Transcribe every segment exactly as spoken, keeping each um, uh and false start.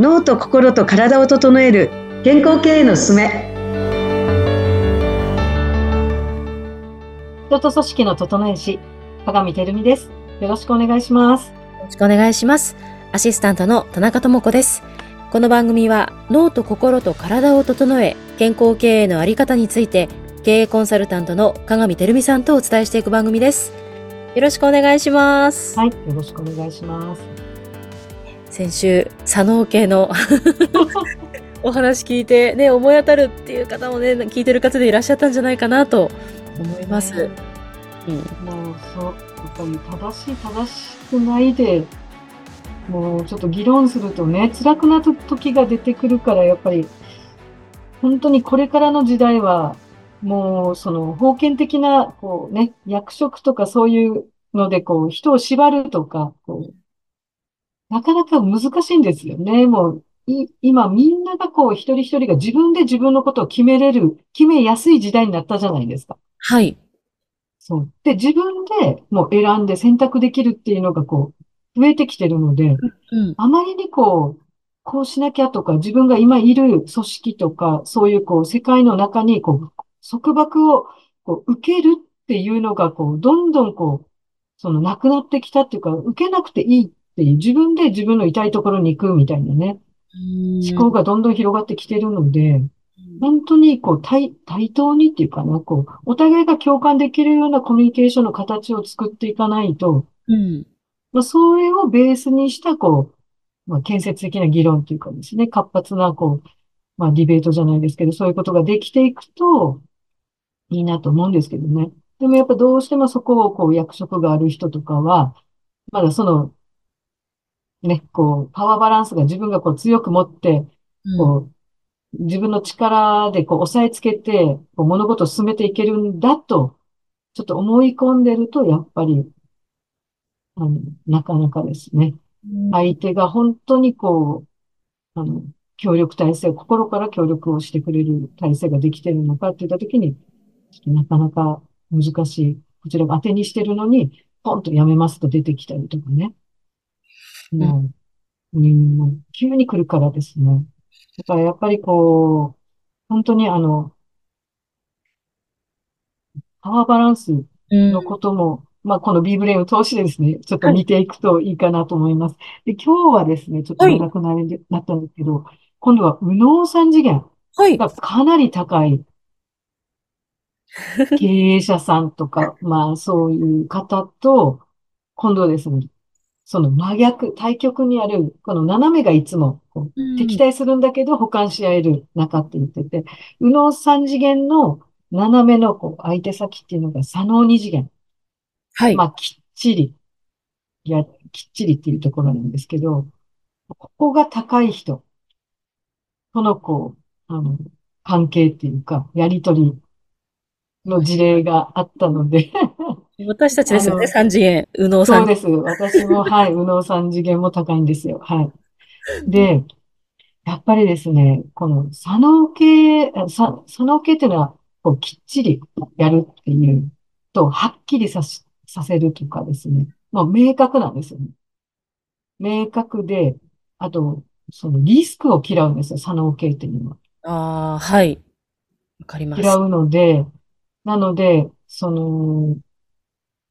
脳と心と体を整える健康経営のすすめ。人と組織の整え師、加賀見照美です。よろしくお願いします。よろしくお願いします。アシスタントの田中智子です。この番組は脳と心と体を整え健康経営のあり方について経営コンサルタントの加賀見照美さんとお伝えしていく番組です。よろしくお願いします。はい、よろしくお願いします。先週左脳系のお話聞いて、ね、思い当たるっていう方もね、聞いてる方でいらっしゃったんじゃないかなと思います。ね、うん、もうそうやっぱり正しい正しくないでもうちょっと議論するとね、辛くなった時が出てくるから、やっぱり本当にこれからの時代はもうその封建的なこうね、役職とかそういうのでこう人を縛るとかこうなかなか難しいんですよね。もうい今みんながこう一人一人が自分で自分のことを決めれる、決めやすい時代になったじゃないですか。はい、そうで自分でもう選んで選択できるっていうのがこう増えてきてるので、うん、あまりにこうこうしなきゃとか自分が今いる組織とかそういうこう世界の中にこう束縛をこう受けるっていうのがこうどんどんこうそのなくなってきたっていうか、受けなくていいっていう、自分で自分の痛いところに行くみたいなね、思考がどんどん広がってきてるので、本当にこう 対, 対等にっていうかな、こうお互いが共感できるようなコミュニケーションの形を作っていかないと、うん、まあ、それをベースにしたこう、まあ、建設的な議論というかですね、活発なこう、まあ、ディベートじゃないですけど、そういうことができていくといいなと思うんですけどね。でもやっぱどうしてもそこをこう役職がある人とかは、まだその、ね、こう、パワーバランスが自分がこう強く持って、こう、自分の力でこう抑えつけて、こう物事を進めていけるんだと、ちょっと思い込んでると、やっぱり、あの、なかなかですね、相手が本当にこう、あの、協力体制、心から協力をしてくれる体制ができてるのかって言ったときに、なかなか難しい。こちらが当てにしてるのに、ポンとやめますと出てきたりとかね。もう、うん、もう急に来るからですね。だからやっぱりこう、本当にあの、パワーバランスのことも、うん、まあこの B-ブレインを通してですね、ちょっと見ていくといいかなと思います。で、今日はですね、ちょっと長く な, れ、はい、なったんですけど、今度は右脳三次元がかなり高い。はい、経営者さんとか、まあそういう方と、今度ですね、その真逆、対極にある、この斜めがいつもこう敵対するんだけど補完し合える中って言ってて、うん、右脳三次元の斜めのこう相手先っていうのが左脳二次元。はい。まあきっちり、いや、きっちりっていうところなんですけど、ここが高い人とのこう、あの、関係っていうか、やりとり、の事例があったので。私たちですよね、三次元。右脳三次元。そうです。私も、はい、右脳三次元も高いんですよ。はい。で、やっぱりですね、この左脳系、左脳系っていうのは、こう、きっちりやるっていうと、はっきりさし、させるとかですね。まあ、明確なんですよね。明確で、あと、そのリスクを嫌うんですよ、左脳系っていうのは。ああ、はい。わかります。嫌うので、なので、その、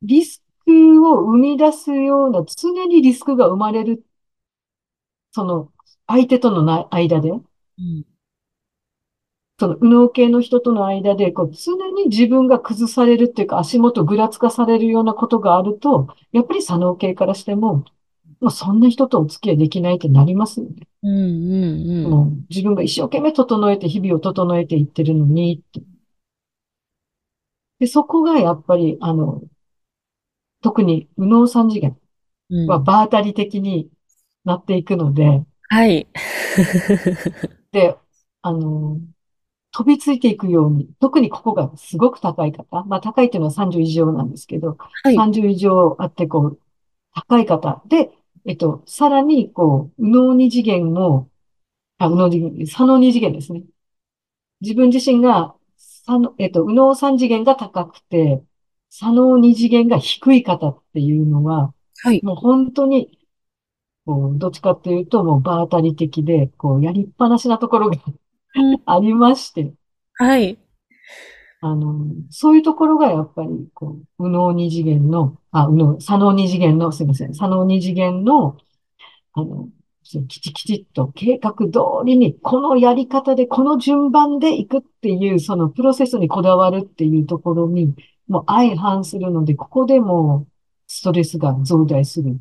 リスクを生み出すような、常にリスクが生まれる、その、相手とのな間で、うん、その、右脳系の人との間で、こう、常に自分が崩されるっていうか、足元ぐらつかされるようなことがあると、やっぱり左脳系からしても、もうそんな人とお付き合いできないってなりますよね。うんうんうん、もう自分が一生懸命整えて、日々を整えていってるのに、ってで、そこがやっぱり、あの、特に右脳三次元は場当たり的になっていくので、うん、はい。で、あの、飛びついていくように、特にここがすごく高い方、まあ高いっていうのはさんじゅう以上なんですけど、はい、さんじゅう以上あってこう、高い方で、えっと、さらにこう、右脳二次元も、あ、右脳二次元、左脳二次元ですね。自分自身が、あの、えっと、右脳三次元が高くて、左脳二次元が低い方っていうのは、はい、もう本当に、こうどっちかっていうと、もう場当たり的で、こう、やりっぱなしなところがありまして。はい。あの、そういうところがやっぱり、こう、右脳二次元の、あ、右脳、左脳二次元の、すいません、左脳二次元の、あの、きちきちっと計画通りに、このやり方で、この順番で行くっていう、そのプロセスにこだわるっていうところに、もう相反するので、ここでもうストレスが増大する。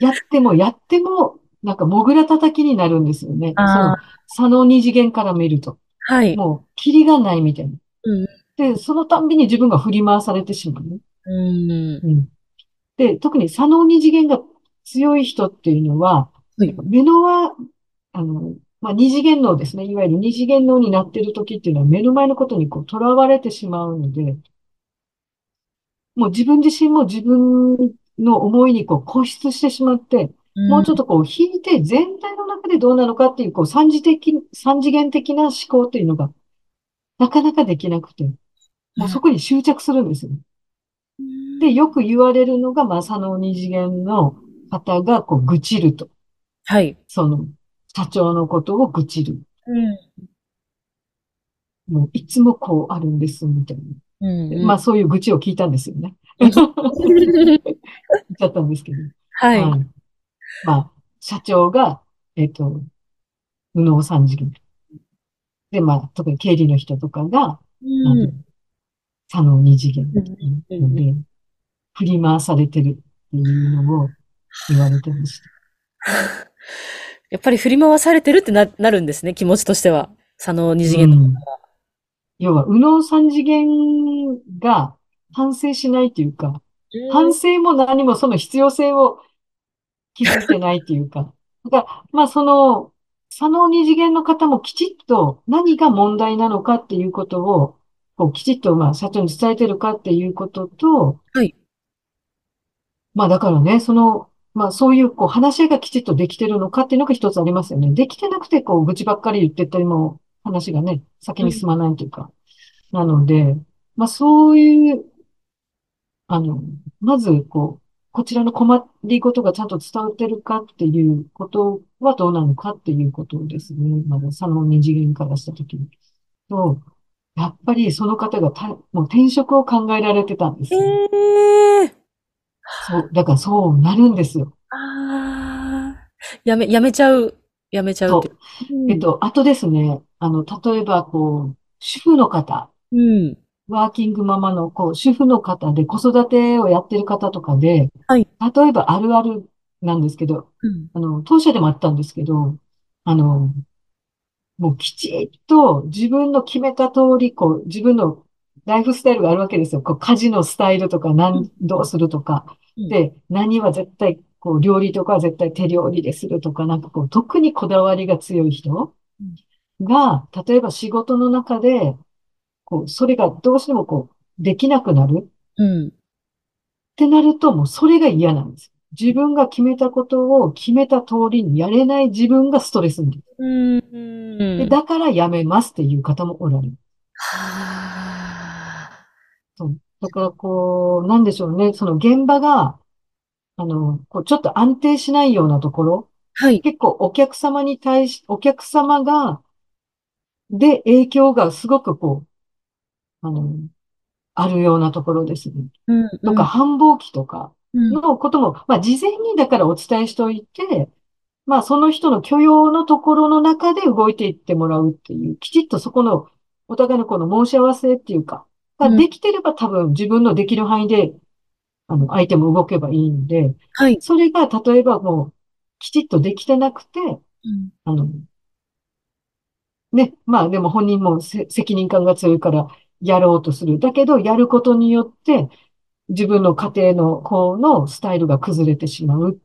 やってもやっても、なんかもぐら叩きになるんですよね。その左脳二次元から見ると。はい。もう、キリがないみたいな、うん。で、そのたんびに自分が振り回されてしまう、ね、うんうん。で、特に左脳二次元が強い人っていうのは、はい、目のは、あの、まあ、二次元脳ですね。いわゆる二次元脳になっている時っていうのは目の前のことにこう、囚われてしまうので、もう自分自身も自分の思いにこう、固執してしまって、うん、もうちょっとこう、引いて全体の中でどうなのかっていう、こう、三次的、三次元的な思考っていうのが、なかなかできなくて、もうそこに執着するんですよ。うん、で、よく言われるのが、まあ、左脳二次元の方が、こう、愚痴ると。はい。その、社長のことを愚痴る。うん、もう、いつもこうあるんです、みたいな。うんうん、まあ、そういう愚痴を聞いたんですよね。言っちゃったんですけど。はい。はい、まあ、社長が、えっと、右脳三次元。で、まあ、特に経理の人とかが、うん、左脳二次元っていうので、うん、振り回されてるっていうのを言われてました。やっぱり振り回されてるって な, なるんですね、気持ちとしては。左脳二次元の方が、うん。要は、右脳三次元が反省しないというか、うん、反省も何もその必要性を気づいてないっていうか。だから、まあその、左脳二次元の方もきちっと何が問題なのかっていうことを、こうきちっとまあ社長に伝えてるかっていうことと、はい。まあだからね、その、まあそういうこう話し合いがきちっとできてるのかっていうのが一つありますよね。できてなくてこう愚痴ばっかり言ってったりも話がね、先に進まないというか。うん、なので、まあそういう、あの、まずこう、こちらの困りごとがちゃんと伝わってるかっていうことはどうなのかっていうことですね。まあ、左脳二次元からしたときに。と、やっぱりその方がたもう転職を考えられてたんですよ。えー、そう、だからそうなるんですよ。ああ。やめ、やめちゃう。やめちゃうって。うん、えっと、あとですね、あの、例えばこう、主婦の方。うん。ワーキングママのこう主婦の方で子育てをやってる方とかで、はい、例えばあるあるなんですけど、うん、あの当社でもあったんですけど、あのもうきちっと自分の決めた通りこう自分のライフスタイルがあるわけですよ。こう家事のスタイルとか何どうするとか、うん、で何は絶対こう料理とかは絶対手料理でするとかなんかこう特にこだわりが強い人が例えば仕事の中でこうそれがどうしてもこうできなくなる、うん、ってなるともうそれが嫌なんです。自分が決めたことを決めた通りにやれない自分がストレスになる、うん、でだからやめますっていう方もおられる。はそうだからこうなんでしょうねその現場があのこうちょっと安定しないようなところ、はい、結構お客様に対しお客様がで影響がすごくこうあの、あるようなところですね。うんうん、とか、繁忙期とかのことも、うん、まあ、事前にだからお伝えしておいて、まあ、その人の許容のところの中で動いていってもらうっていう、きちっとそこの、お互いのこの申し合わせっていうか、ができてれば多分自分のできる範囲で、あの、相手も動けばいいんで、はい。それが、例えばもう、きちっとできてなくて、うん、あの、ね、まあ、でも本人も責任感が強いから、やろうとする。だけど、やることによって、自分の家庭の方のスタイルが崩れてしまうっ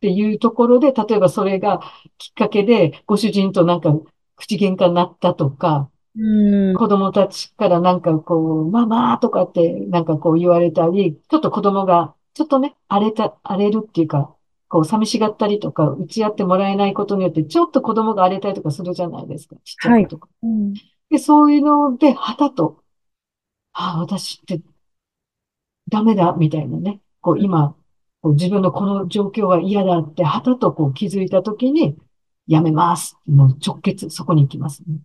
ていうところで、例えばそれがきっかけで、ご主人となんか口喧嘩になったとか、うん子供たちからなんかこう、ママとかってなんかこう言われたり、ちょっと子供がちょっとね、荒れた、荒れるっていうか、こう寂しがったりとか、打ち合ってもらえないことによって、ちょっと子供が荒れたりとかするじゃないですか、ちっちゃい子とか。はいうん、でそういうので、はたと、ああ、私ってダメだ、みたいなね。こう、今、自分のこの状況は嫌だって、はたとこう気づいたときに、やめます。もう直結、そこに行きますね。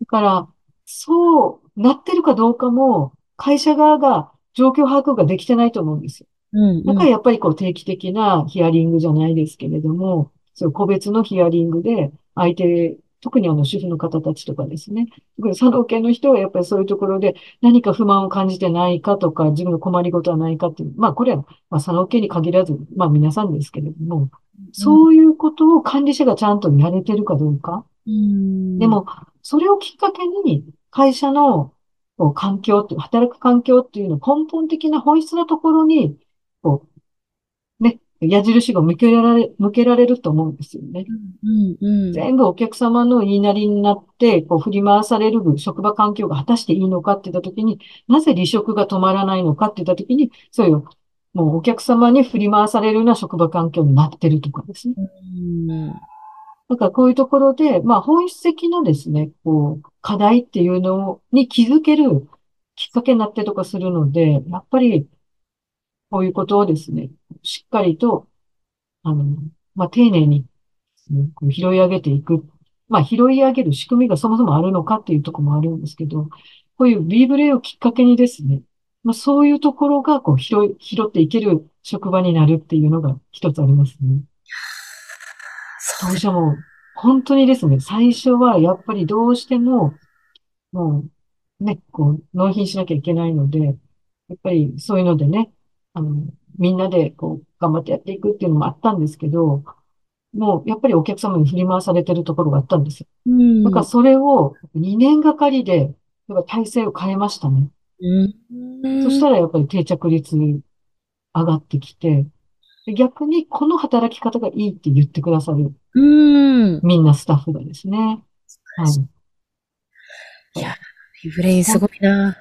だから、そうなってるかどうかも、会社側が状況把握ができてないと思うんですよ。うんうん、だからやっぱりこう定期的なヒアリングじゃないですけれども、そう個別のヒアリングで、相手、特にあの主婦の方たちとかですね、特に産後系の人はやっぱりそういうところで何か不満を感じてないかとか、自分の困りごとはないかっていう、まあこれはまあ産後系に限らず、まあ皆さんですけれども、そういうことを管理者がちゃんとやれてるかどうか。うん、でも、それをきっかけに会社のこう環境って、働く環境っていうの根本的な本質のところに、こう、ね、矢印が向けられ、向けられると思うんですよね。うんうん、全部お客様の言いなりになって、こう振り回される職場環境が果たしていいのかって言ったときに、なぜ離職が止まらないのかって言ったときに、そういう、もうお客様に振り回されるような職場環境になってるとかですね。うん、だからこういうところで、まあ本質的なですね、こう、課題っていうのに気づけるきっかけになってとかするので、やっぱり、こういうことをですね、しっかりと、あの、まあ、丁寧に、ね、こう拾い上げていく。まあ、拾い上げる仕組みがそもそもあるのかっていうところもあるんですけど、こういう B-ブレイン をきっかけにですね、まあ、そういうところが、こう、拾い、拾っていける職場になるっていうのが一つありますね。当社も、本当にですね、最初はやっぱりどうしても、もう、ね、こう、納品しなきゃいけないので、やっぱりそういうのでね、あの、みんなで、こう、頑張ってやっていくっていうのもあったんですけど、もう、やっぱりお客様に振り回されてるところがあったんですよ。うん。だから、それをにねんがかりで、やっぱ体制を変えましたね。うん。そしたら、やっぱり定着率上がってきて、逆に、この働き方がいいって言ってくださる。うん。みんなスタッフがですね。はい。いや、B-ブレインすごいな。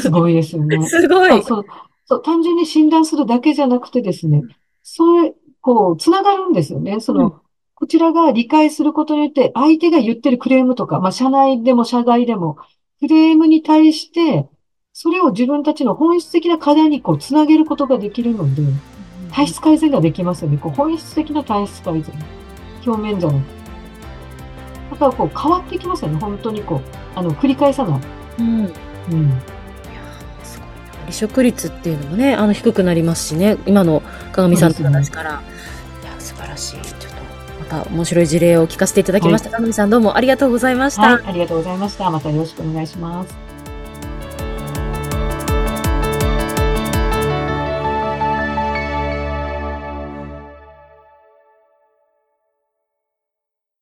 すごいですよね。すごい。そう。そう、単純に診断するだけじゃなくてですね、そういう、こう、つながるんですよね。その、うん、こちらが理解することによって、相手が言ってるクレームとか、まあ、社内でも社外でも、クレームに対して、それを自分たちの本質的な課題にこう、つなげることができるので、体質改善ができますよね。こう、本質的な体質改善。表面じゃなくて。だからこう、変わってきますよね。本当にこう、あの、繰り返さない。うん。うん。離職率っていうのもね、あの低くなりますしね、今の鏡さんの話から、いや素晴らしい、ちょっとまた面白い事例を聞かせていただきました。鏡さんどうもありがとうございました。はい、ありがとうございました。またよろしくお願いします。